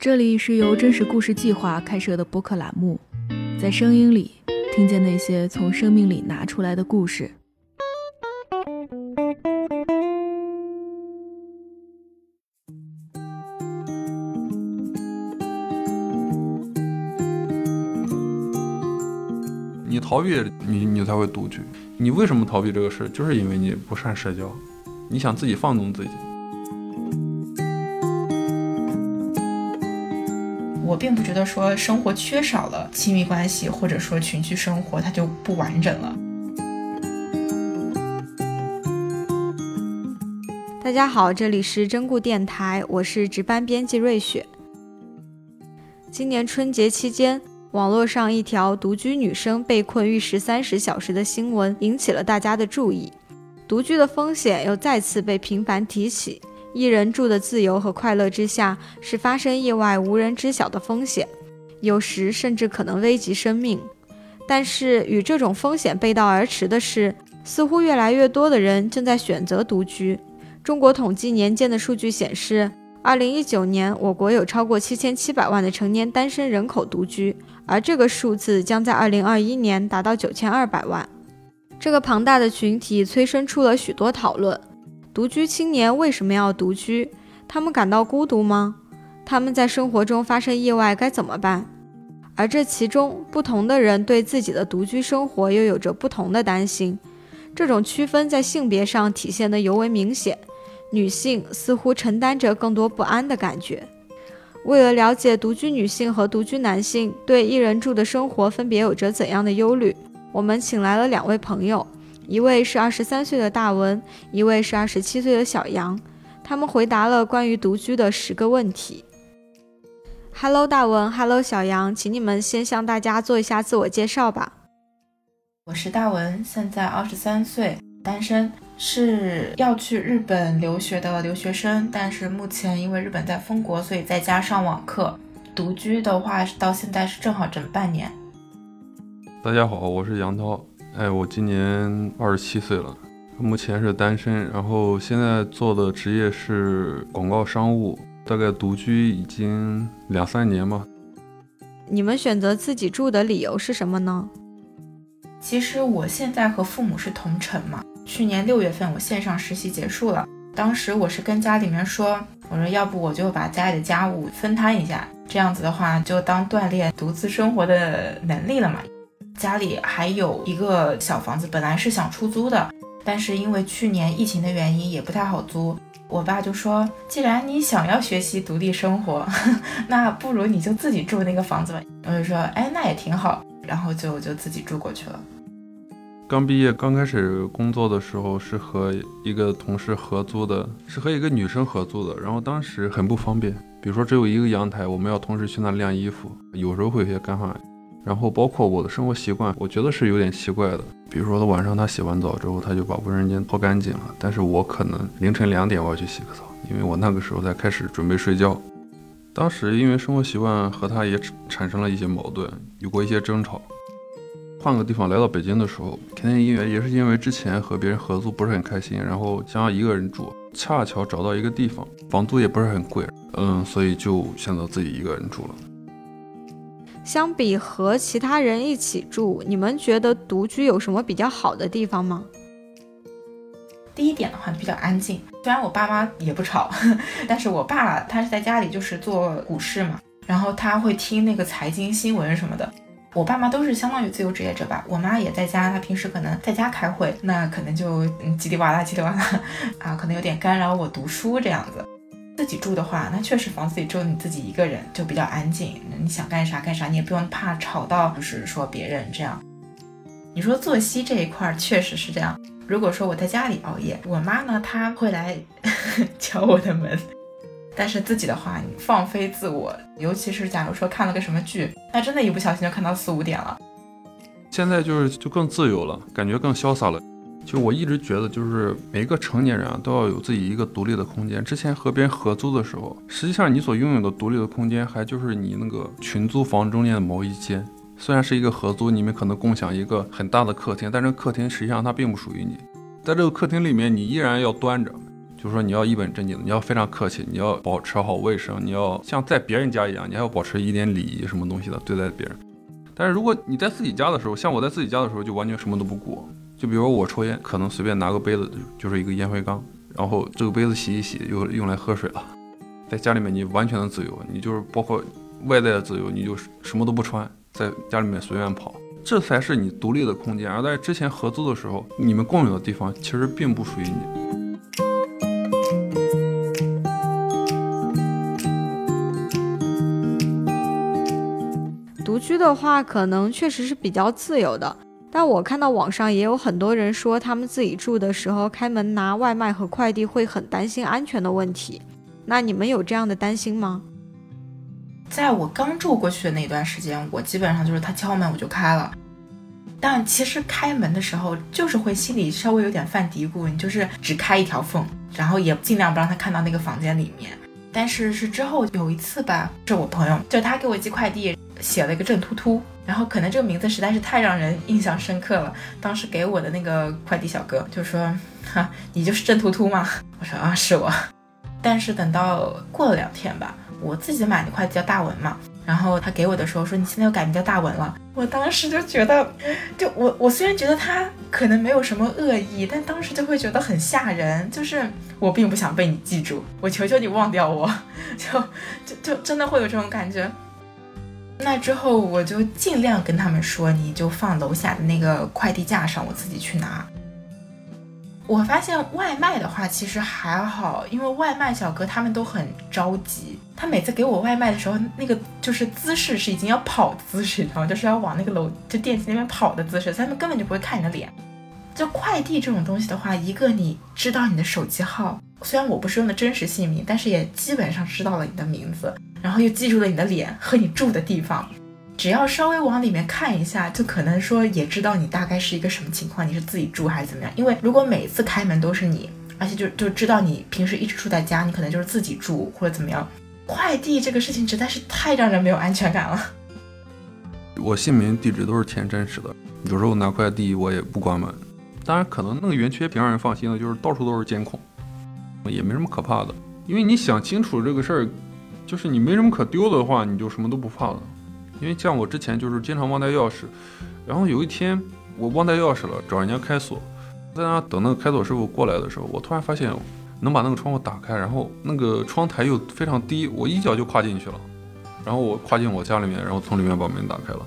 这里是由真实故事计划开设的播客栏目，在声音里听见那些从生命里拿出来的故事。你逃避，你才会独居。你为什么逃避这个事？就是因为你不善社交，你想自己放纵自己。我并不觉得说生活缺少了亲密关系或者说群居生活它就不完整了。大家好，这里是真故电台，我是值班编辑瑞雪。今年春节期间，网络上一条独居女生被困浴室30小时的新闻引起了大家的注意，独居的风险又再次被频繁提起。一人住的自由和快乐之下，是发生意外无人知晓的风险，有时甚至可能危及生命。但是与这种风险背道而驰的是，似乎越来越多的人正在选择独居。中国统计年鉴的数据显示，2019年我国有超过7700万的成年单身人口独居，而这个数字将在2021年达到9200万。这个庞大的群体催生出了许多讨论。独居青年为什么要独居？他们感到孤独吗？他们在生活中发生意外该怎么办？而这其中，不同的人对自己的独居生活又有着不同的担心。这种区分在性别上体现得尤为明显，女性似乎承担着更多不安的感觉。为了了解独居女性和独居男性对一人住的生活分别有着怎样的忧虑，我们请来了2位朋友，一位是23岁的大文，一位是27岁的小杨，他们回答了关于独居的10个问题。Hello 大文 ，Hello 小杨，请你们先向大家做一下自我介绍吧。我是大文，现在23岁，单身，是要去日本留学的留学生，但是目前因为日本在封国，所以在家上网课。独居的话，到现在是正好整半年。大家好，我是杨涛。我今年27岁了，目前是单身，然后现在做的职业是广告商务，大概独居已经2-3年吧。你们选择自己住的理由是什么呢？其实我现在和父母是同城嘛，去年6月份我线上实习结束了，当时我是跟家里面说，我说要不我就把家里的家务分摊一下，这样子的话就当锻炼独自生活的能力了嘛。家里还有一个小房子，本来是想出租的，但是因为去年疫情的原因也不太好租。我爸就说，既然你想要学习独立生活，那不如你就自己住那个房子吧。我就说，那也挺好，然后就自己住过去了。刚毕业刚开始工作的时候是和一个同事合租的，是和一个女生合租的，然后当时很不方便，比如说只有一个阳台，我们要同时去那晾衣服，有时候会有些干旱。然后包括我的生活习惯，我觉得是有点奇怪的。比如说晚上他洗完澡之后，他就把卫生间拖干净了，但是我可能凌晨2点我要去洗个澡，因为我那个时候才开始准备睡觉。当时因为生活习惯和他也产生了一些矛盾，有过一些争吵。换个地方来到北京的时候，肯定因为也是因为之前和别人合租不是很开心，然后想要一个人住，恰巧找到一个地方，房租也不是很贵，所以就选择自己一个人住了。相比和其他人一起住，你们觉得独居有什么比较好的地方吗？第一点的话，比较安静，虽然我爸妈也不吵，但是我爸他是在家里就是做股市嘛，然后他会听那个财经新闻什么的。我爸妈都是相当于自由职业者吧，我妈也在家，她平时可能在家开会，那可能就叽里哇啦叽里哇啦啊，可能有点干扰我读书这样子。自己住的话，那确实房子里只有你自己一个人，就比较安静，你想干啥干啥，你也不用怕吵到就是说别人这样。你说作息这一块确实是这样，如果说我在家里熬夜，我妈呢她会来敲我的门，但是自己的话你放飞自我，尤其是假如说看了个什么剧，那真的一不小心就看到4-5点了。现在就更自由了，感觉更潇洒了。就我一直觉得，就是每个成年人啊，都要有自己一个独立的空间。之前和别人合租的时候，实际上你所拥有的独立的空间，还就是你那个群租房中间的某一间。虽然是一个合租，你们可能共享一个很大的客厅，但是客厅实际上它并不属于你。在这个客厅里面，你依然要端着，就是说你要一本正经的，你要非常客气，你要保持好卫生，你要像在别人家一样，你还要保持一点礼仪什么东西的对待别人。但是如果你在自己家的时候，像我在自己家的时候就完全什么都不顾，就比如说我抽烟可能随便拿个杯子就是一个烟灰缸，然后这个杯子洗一洗又用来喝水了。在家里面你完全的自由，你就是包括外在的自由，你就什么都不穿，在家里面随便跑，这才是你独立的空间。而在之前合租的时候，你们共有的地方其实并不属于你。独居的话可能确实是比较自由的，但我看到网上也有很多人说他们自己住的时候开门拿外卖和快递会很担心安全的问题，那你们有这样的担心吗？在我刚住过去的那段时间，我基本上就是他敲门我就开了，但其实开门的时候就是会心里稍微有点犯嘀咕，你就是只开一条缝，然后也尽量不让他看到那个房间里面。但是是之后有一次吧，是我朋友，就他给我寄快递写了一个郑突突，然后可能这个名字实在是太让人印象深刻了，当时给我的那个快递小哥就说哈，你就是郑突突吗？我说啊，是我。但是等到过了2天吧，我自己买的快递叫大文嘛，然后他给我的时候说你现在又改名叫大文了，我当时就觉得，就我虽然觉得他可能没有什么恶意，但当时就会觉得很吓人，就是我并不想被你记住，我求求你忘掉我，就真的会有这种感觉。那之后我就尽量跟他们说，你就放楼下的那个快递架上，我自己去拿。我发现外卖的话其实还好，因为外卖小哥他们都很着急，他每次给我外卖的时候，那个就是姿势是已经要跑的姿势，然后就是要往那个楼就电梯那边跑的姿势，他们根本就不会看你的脸。就快递这种东西的话，一个你知道你的手机号，虽然我不是用的真实姓名，但是也基本上知道了你的名字，然后又记住了你的脸和你住的地方，只要稍微往里面看一下，就可能说也知道你大概是一个什么情况，你是自己住还是怎么样。因为如果每次开门都是你，而且就知道你平时一直住在家，你可能就是自己住或者怎么样。快递这个事情实在是太让人没有安全感了。我姓名地址都是填真实的，有时候拿快递我也不关门。当然可能那个园区也挺让人放心的，就是到处都是监控，也没什么可怕的。因为你想清楚这个事儿，就是你没什么可丢的话，你就什么都不怕了。因为像我之前就是经常忘带钥匙，然后有一天我忘带钥匙了，找人家开锁，在那等那个开锁师傅过来的时候，我突然发现能把那个窗户打开，然后那个窗台又非常低，我一脚就跨进去了，然后我跨进我家里面，然后从里面把门打开了。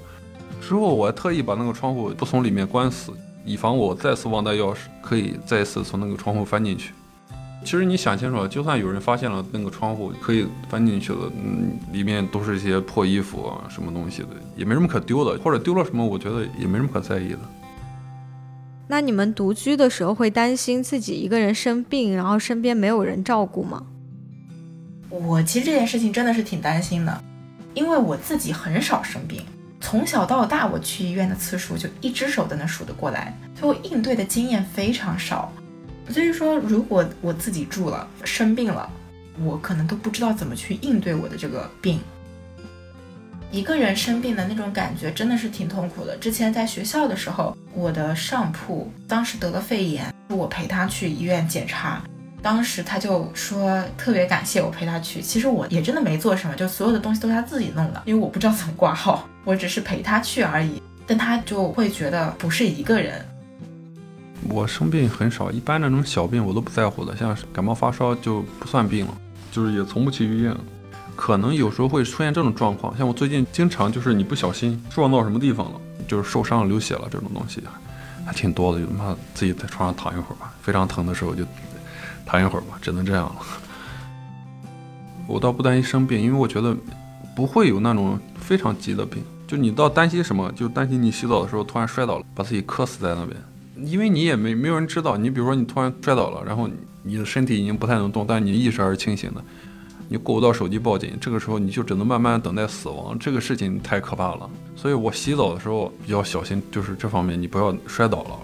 之后我还特意把那个窗户不从里面关死，以防我再次忘带钥匙，可以再次从那个窗户翻进去。其实你想清楚，就算有人发现了那个窗户可以翻进去的，里面都是一些破衣服啊什么东西的，也没什么可丢的，或者丢了什么我觉得也没什么可在意的。那你们独居的时候会担心自己一个人生病，然后身边没有人照顾吗？我其实这件事情真的是挺担心的，因为我自己很少生病，从小到大我去医院的次数就一只手都能数得过来，所以我应对的经验非常少。所以说如果我自己住了生病了，我可能都不知道怎么去应对我的这个病。一个人生病的那种感觉真的是挺痛苦的。之前在学校的时候，我的上铺当时得了肺炎，我陪他去医院检查，当时他就说特别感谢我陪他去，其实我也真的没做什么，就所有的东西都是他自己弄的，因为我不知道怎么挂号，我只是陪他去而已。但他就会觉得不是一个人。我生病很少，一般那种小病我都不在乎的，像感冒发烧就不算病了，就是也从不去医院。可能有时候会出现这种状况，像我最近经常就是你不小心撞到什么地方了，就是受伤了流血了这种东西还挺多的，就妈自己在床上躺一会儿吧，非常疼的时候就躺一会儿吧，只能这样了。我倒不担心生病，因为我觉得不会有那种非常急的病，就你倒担心什么，就担心你洗澡的时候突然摔倒了，把自己磕死在那边，因为你也没有人知道。你比如说你突然摔倒了，然后你的身体已经不太能动，但是你意识还是清醒的，你够不到手机报警，这个时候你就只能慢慢等待死亡，这个事情太可怕了。所以我洗澡的时候比较小心，就是这方面你不要摔倒了。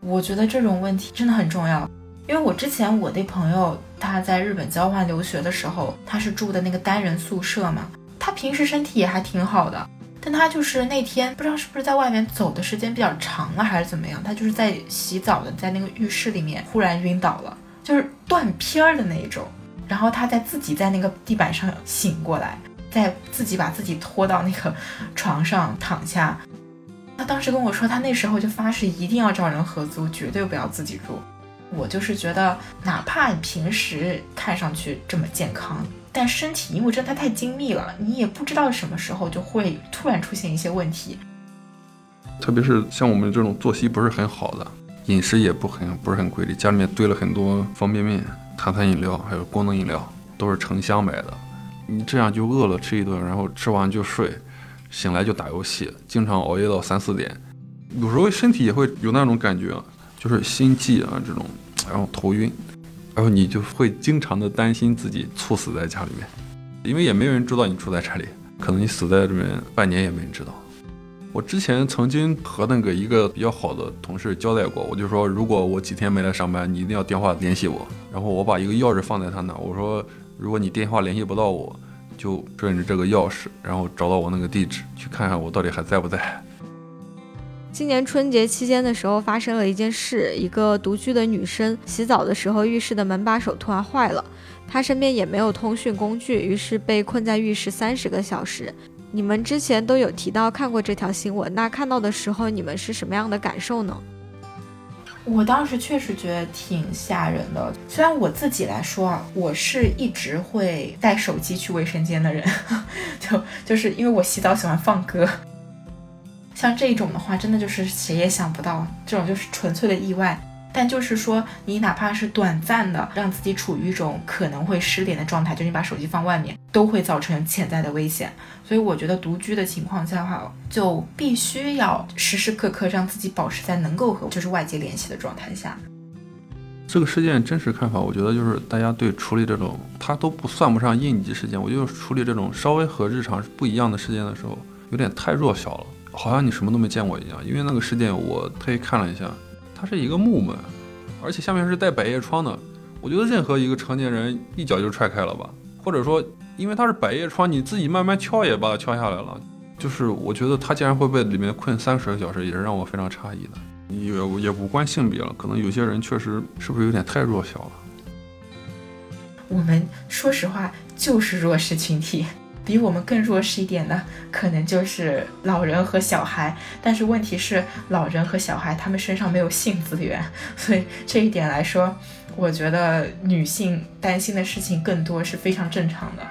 我觉得这种问题真的很重要，因为我之前我的朋友他在日本交换留学的时候，他是住的那个单人宿舍嘛，他平时身体也还挺好的，但他就是那天不知道是不是在外面走的时间比较长了还是怎么样，他就是在洗澡的在那个浴室里面忽然晕倒了，就是断片儿的那一种，然后他自己在那个地板上醒过来，再自己把自己拖到那个床上躺下。他当时跟我说他那时候就发誓一定要找人合租，绝对不要自己住。我就是觉得哪怕你平时看上去这么健康，但身体因为真的太精密了，你也不知道什么时候就会突然出现一些问题。特别是像我们这种作息不是很好的，饮食也不是很规律，家里面堆了很多方便面、碳酸饮料还有功能饮料，都是成箱买的。你这样就饿了吃一顿，然后吃完就睡，醒来就打游戏，经常熬夜到3-4点。有时候身体也会有那种感觉，就是心悸啊这种，然后头晕，然后你就会经常的担心自己猝死在家里面，因为也没有人知道你住在这里，可能你死在这边半年也没人知道。我之前曾经和一个比较好的同事交代过，我就说如果我几天没来上班，你一定要电话联系我，然后我把一个钥匙放在他那，我说如果你电话联系不到我，就顺着这个钥匙然后找到我那个地址，去看看我到底还在不在。今年春节期间的时候发生了一件事，一个独居的女生洗澡的时候，浴室的门把手突然坏了，她身边也没有通讯工具，于是被困在浴室30个小时。你们之前都有提到看过这条新闻，那看到的时候你们是什么样的感受呢？我当时确实觉得挺吓人的，虽然我自己来说啊，我是一直会带手机去卫生间的人就是因为我洗澡喜欢放歌，像这种的话真的就是谁也想不到，这种就是纯粹的意外。但就是说你哪怕是短暂的让自己处于一种可能会失联的状态，就是你把手机放外面，都会造成潜在的危险。所以我觉得独居的情况下的话，就必须要时时刻刻让自己保持在能够和就是外界联系的状态下。这个事件真实看法，我觉得就是大家对处理这种它都不算不上应急事件，我就处理这种稍微和日常不一样的事件的时候有点太弱小了，好像你什么都没见过一样。因为那个事件我特意看了一下，它是一个木门，而且下面是带百叶窗的，我觉得任何一个成年人一脚就踹开了吧，或者说因为它是百叶窗，你自己慢慢敲也把它敲下来了。就是我觉得它竟然会被里面困30个小时，也是让我非常诧异的。也无关性别了，可能有些人确实是不是有点太弱小了。我们说实话就是弱势群体，比我们更弱势一点的可能就是老人和小孩，但是问题是老人和小孩他们身上没有性资源，所以这一点来说我觉得女性担心的事情更多是非常正常的。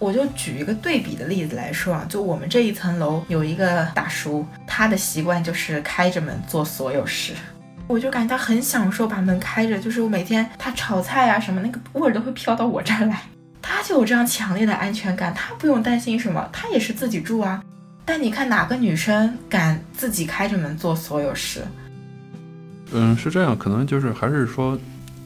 我就举一个对比的例子来说啊，就我们这一层楼有一个大叔，他的习惯就是开着门做所有事，我就感觉他很享受把门开着，就是我每天他炒菜啊什么那个味儿都会飘到我这儿来，他就有这样强烈的安全感，他不用担心什么，他也是自己住啊。但你看哪个女生敢自己开着门做所有事？是这样，可能就是还是说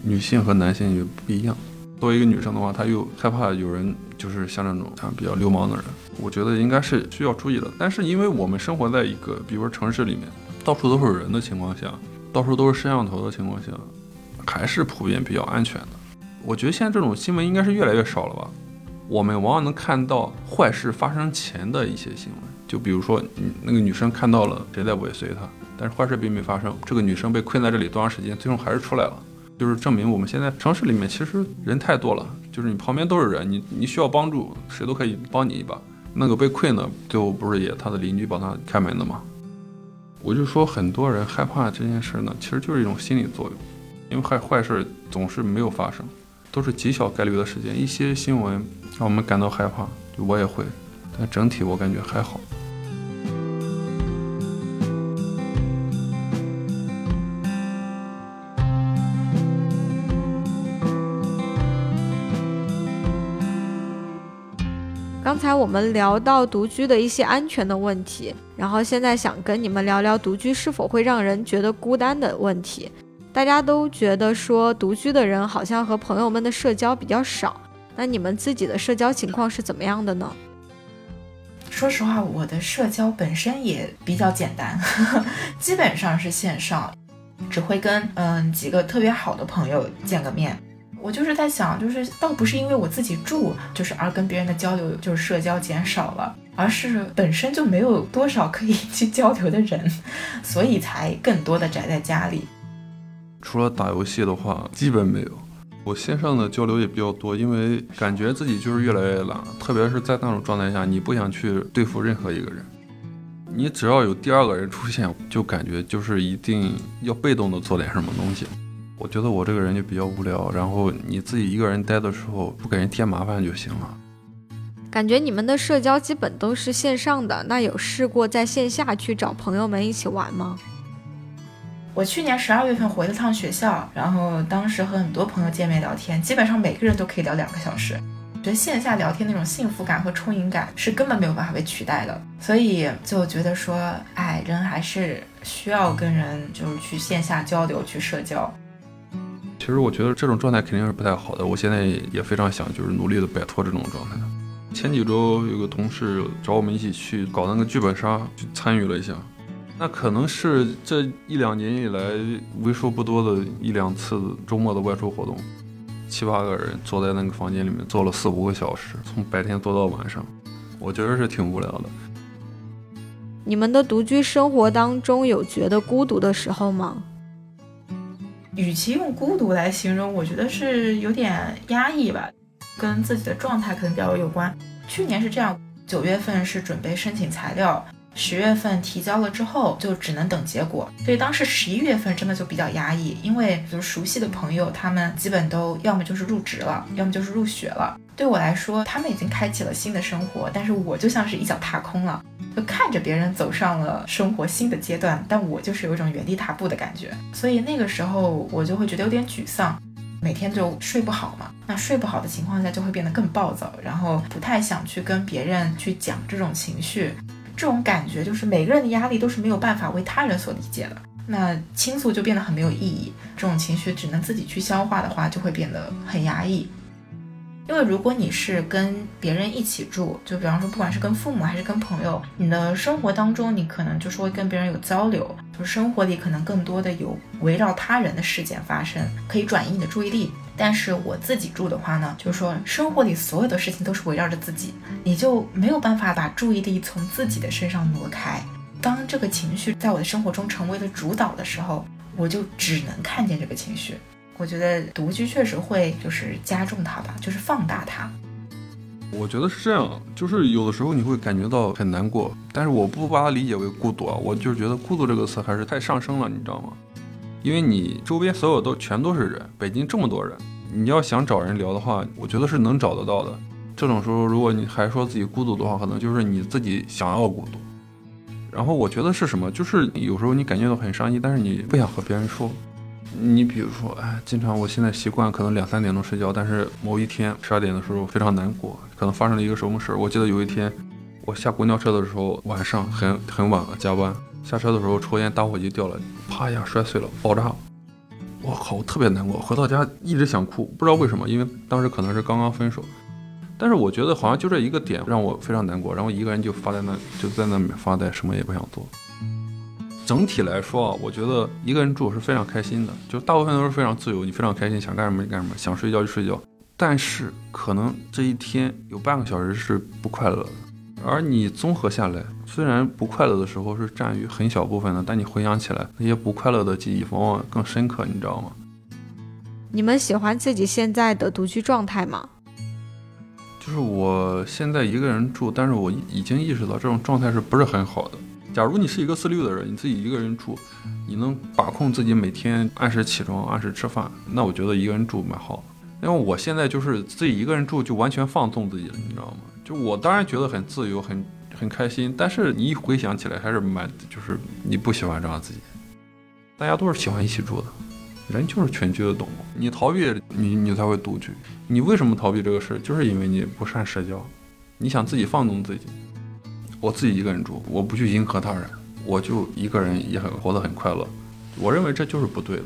女性和男性也不一样。作为一个女生的话，她又害怕有人就是像这种比较流氓的人，我觉得应该是需要注意的。但是因为我们生活在一个比如说城市里面，到处都是人的情况下，到处都是摄像头的情况下，还是普遍比较安全的。我觉得现在这种新闻应该是越来越少了吧，我们往往能看到坏事发生前的一些新闻，就比如说那个女生看到了谁在尾随她，但是坏事并没发生，这个女生被困在这里多长时间，最终还是出来了，就是证明我们现在城市里面其实人太多了，就是你旁边都是人，你需要帮助谁都可以帮你一把。那个被困的最后不是也他的邻居帮他开门的吗？我就说很多人害怕这件事呢，其实就是一种心理作用，因为坏事总是没有发生，都是极小概率的事件，一些新闻让我们感到害怕，我也会，但整体我感觉还好。刚才我们聊到独居的一些安全的问题，然后现在想跟你们聊聊独居是否会让人觉得孤单的问题。大家都觉得说独居的人好像和朋友们的社交比较少，那你们自己的社交情况是怎么样的呢？说实话我的社交本身也比较简单基本上是线上，只会跟几个特别好的朋友见个面。我就是在想，就是倒不是因为我自己住就是而跟别人的交流就是社交减少了，而是本身就没有多少可以去交流的人，所以才更多的宅在家里。除了打游戏的话基本没有。我线上的交流也比较多，因为感觉自己就是越来越懒，特别是在那种状态下你不想去对付任何一个人，你只要有第二个人出现就感觉就是一定要被动的做点什么东西。我觉得我这个人就比较无聊，然后你自己一个人待的时候不给人添麻烦就行了。感觉你们的社交基本都是线上的，那有试过在线下去找朋友们一起玩吗？我去年12月份回了趟学校，然后当时和很多朋友见面聊天，基本上每个人都可以聊2个小时。觉得线下聊天那种幸福感和充盈感是根本没有办法被取代的，所以就觉得说，哎，人还是需要跟人就是去线下交流，去社交。其实我觉得这种状态肯定是不太好的，我现在也非常想就是努力的摆脱这种状态。前几周有个同事找我们一起去搞那个剧本杀，去参与了一下。那可能是这1-2年以来为数不多的1-2次周末的外出活动，7-8个人坐在那个房间里面坐了4-5个小时，从白天坐到晚上，我觉得是挺无聊的。你们的独居生活当中有觉得孤独的时候吗？与其用孤独来形容，我觉得是有点压抑吧，跟自己的状态可能比较有关。去年是这样，9月份是准备申请材料，10月份提交了之后就只能等结果，所以当时11月份真的就比较压抑，因为就是熟悉的朋友他们基本都要么就是入职了，要么就是入学了。对我来说他们已经开启了新的生活，但是我就像是一脚踏空了，就看着别人走上了生活新的阶段，但我就是有一种原地踏步的感觉。所以那个时候我就会觉得有点沮丧，每天就睡不好嘛，那睡不好的情况下就会变得更暴躁，然后不太想去跟别人去讲这种情绪。这种感觉就是每个人的压力都是没有办法为他人所理解的，那倾诉就变得很没有意义，这种情绪只能自己去消化的话就会变得很压抑。因为如果你是跟别人一起住，就比方说不管是跟父母还是跟朋友，你的生活当中你可能就是会跟别人有交流，就是生活里可能更多的有围绕他人的事件发生，可以转移你的注意力。但是我自己住的话呢，就是说生活里所有的事情都是围绕着自己，你就没有办法把注意力从自己的身上挪开。当这个情绪在我的生活中成为了主导的时候，我就只能看见这个情绪。我觉得独居确实会就是加重它吧，就是放大它。我觉得是这样，就是有的时候你会感觉到很难过，但是我不把它理解为孤独啊，我就是觉得孤独这个词还是太上升了，你知道吗？因为你周边所有都全都是人，北京这么多人，你要想找人聊的话，我觉得是能找得到的。这种时候如果你还说自己孤独的话，可能就是你自己想要孤独。然后我觉得是什么，就是有时候你感觉到很伤心，但是你不想和别人说。你比如说，哎，经常我现在习惯可能2-3点钟睡觉，但是某一天12点的时候非常难过，可能发生了一个什么事。我记得有一天我下公交车的时候，晚上很晚了，加班下车的时候抽烟打火机掉了，啪一下摔碎了，爆炸。我靠，我特别难过，回到家一直想哭，不知道为什么，因为当时可能是刚刚分手，但是我觉得好像就这一个点让我非常难过，然后一个人就发在那，就在那里面发呆，什么也不想做。整体来说啊，我觉得一个人住是非常开心的，就大部分都是非常自由，你非常开心，想干什么就干什么，想睡觉就睡觉。但是可能这一天有半个小时是不快乐的，而你综合下来，虽然不快乐的时候是占于很小部分的，但你回想起来那些不快乐的记忆往往更深刻，你知道吗？你们喜欢自己现在的独居状态吗？就是我现在一个人住，但是我已经意识到这种状态是不是很好的。假如你是一个自律的人，你自己一个人住，你能把控自己每天按时起床按时吃饭，那我觉得一个人住蛮好的。因为我现在就是自己一个人住就完全放纵自己了，你知道吗？就我当然觉得很自由，很开心，但是你一回想起来还是蛮，就是你不喜欢这样自己。大家都是喜欢一起住的，人就是群居的动物，你逃避你才会独居。你为什么逃避这个事？就是因为你不善社交，你想自己放纵自己。我自己一个人住，我不去迎合他人，我就一个人也很活得很快乐。我认为这就是不对的，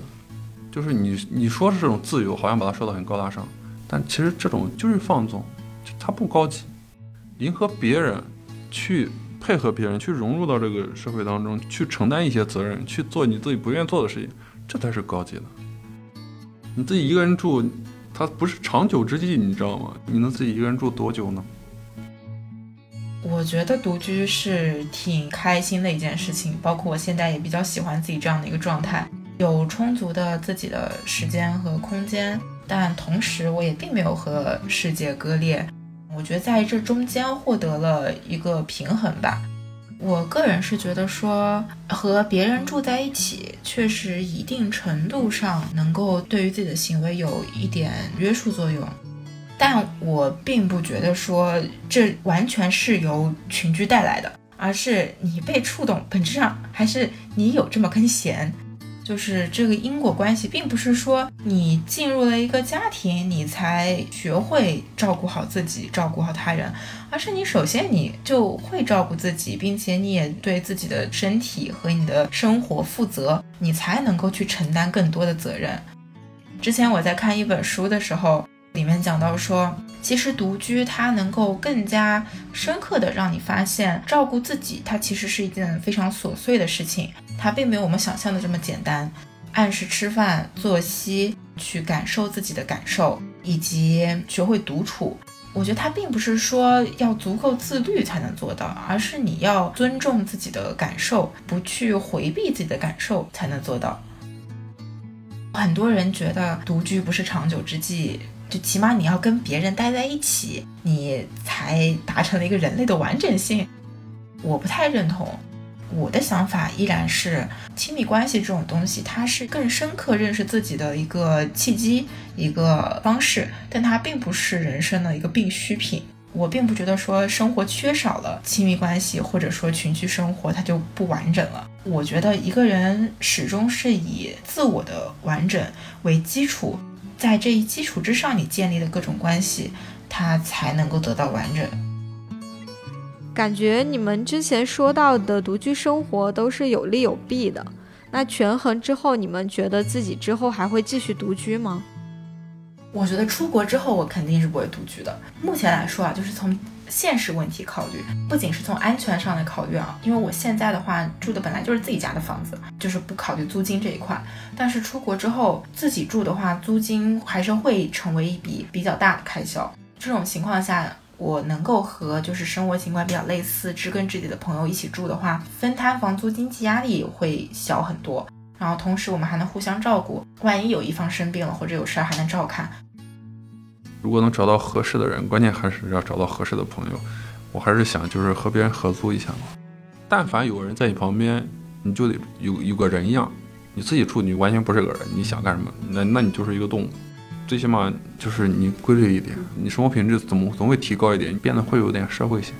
就是你说是这种自由，好像把它说得很高大上，但其实这种就是放纵，它不高级。迎合别人，去配合别人，去融入到这个社会当中，去承担一些责任，去做你自己不愿做的事情，这才是高级的。你自己一个人住，它不是长久之计，你知道吗？你能自己一个人住多久呢？我觉得独居是挺开心的一件事情，包括我现在也比较喜欢自己这样的一个状态。有充足的自己的时间和空间，但同时我也并没有和世界割裂。我觉得在这中间获得了一个平衡吧。我个人是觉得说，和别人住在一起确实一定程度上能够对于自己的行为有一点约束作用，但我并不觉得说这完全是由群居带来的，而是你被触动，本质上还是你有这么根弦。就是这个因果关系并不是说你进入了一个家庭你才学会照顾好自己照顾好他人，而是你首先你就会照顾自己，并且你也对自己的身体和你的生活负责，你才能够去承担更多的责任。之前我在看一本书的时候，里面讲到说，其实独居它能够更加深刻的让你发现，照顾自己它其实是一件非常琐碎的事情，它并没有我们想象的这么简单。按时吃饭、作息，去感受自己的感受，以及学会独处，我觉得它并不是说要足够自律才能做到，而是你要尊重自己的感受，不去回避自己的感受才能做到。很多人觉得独居不是长久之计，就起码你要跟别人待在一起，你才达成了一个人类的完整性。我不太认同，我的想法依然是亲密关系这种东西，它是更深刻认识自己的一个契机，一个方式，但它并不是人生的一个必需品。我并不觉得说生活缺少了亲密关系或者说群居生活它就不完整了。我觉得一个人始终是以自我的完整为基础，在这一基础之上你建立的各种关系，它才能够得到完整。感觉你们之前说到的独居生活都是有利有弊的，那权衡之后，你们觉得自己之后还会继续独居吗？我觉得出国之后我肯定是不会独居的。目前来说啊，就是从现实问题考虑，不仅是从安全上的考虑啊，因为我现在的话住的本来就是自己家的房子，就是不考虑租金这一块。但是出国之后自己住的话，租金还是会成为一笔比较大的开销。这种情况下，我能够和就是生活情况比较类似、知根知底的朋友一起住的话，分摊房租经济压力会小很多，然后同时我们还能互相照顾，万一有一方生病了或者有事还能照看。如果能找到合适的人，关键还是要找到合适的朋友。我还是想就是和别人合租一下嘛。但凡有人在你旁边，你就得有个人一样。你自己住，你完全不是个人，你想干什么，那你就是一个动物。最起码就是你规律一点，你生活品质总会提高一点，你变得会有点社会性。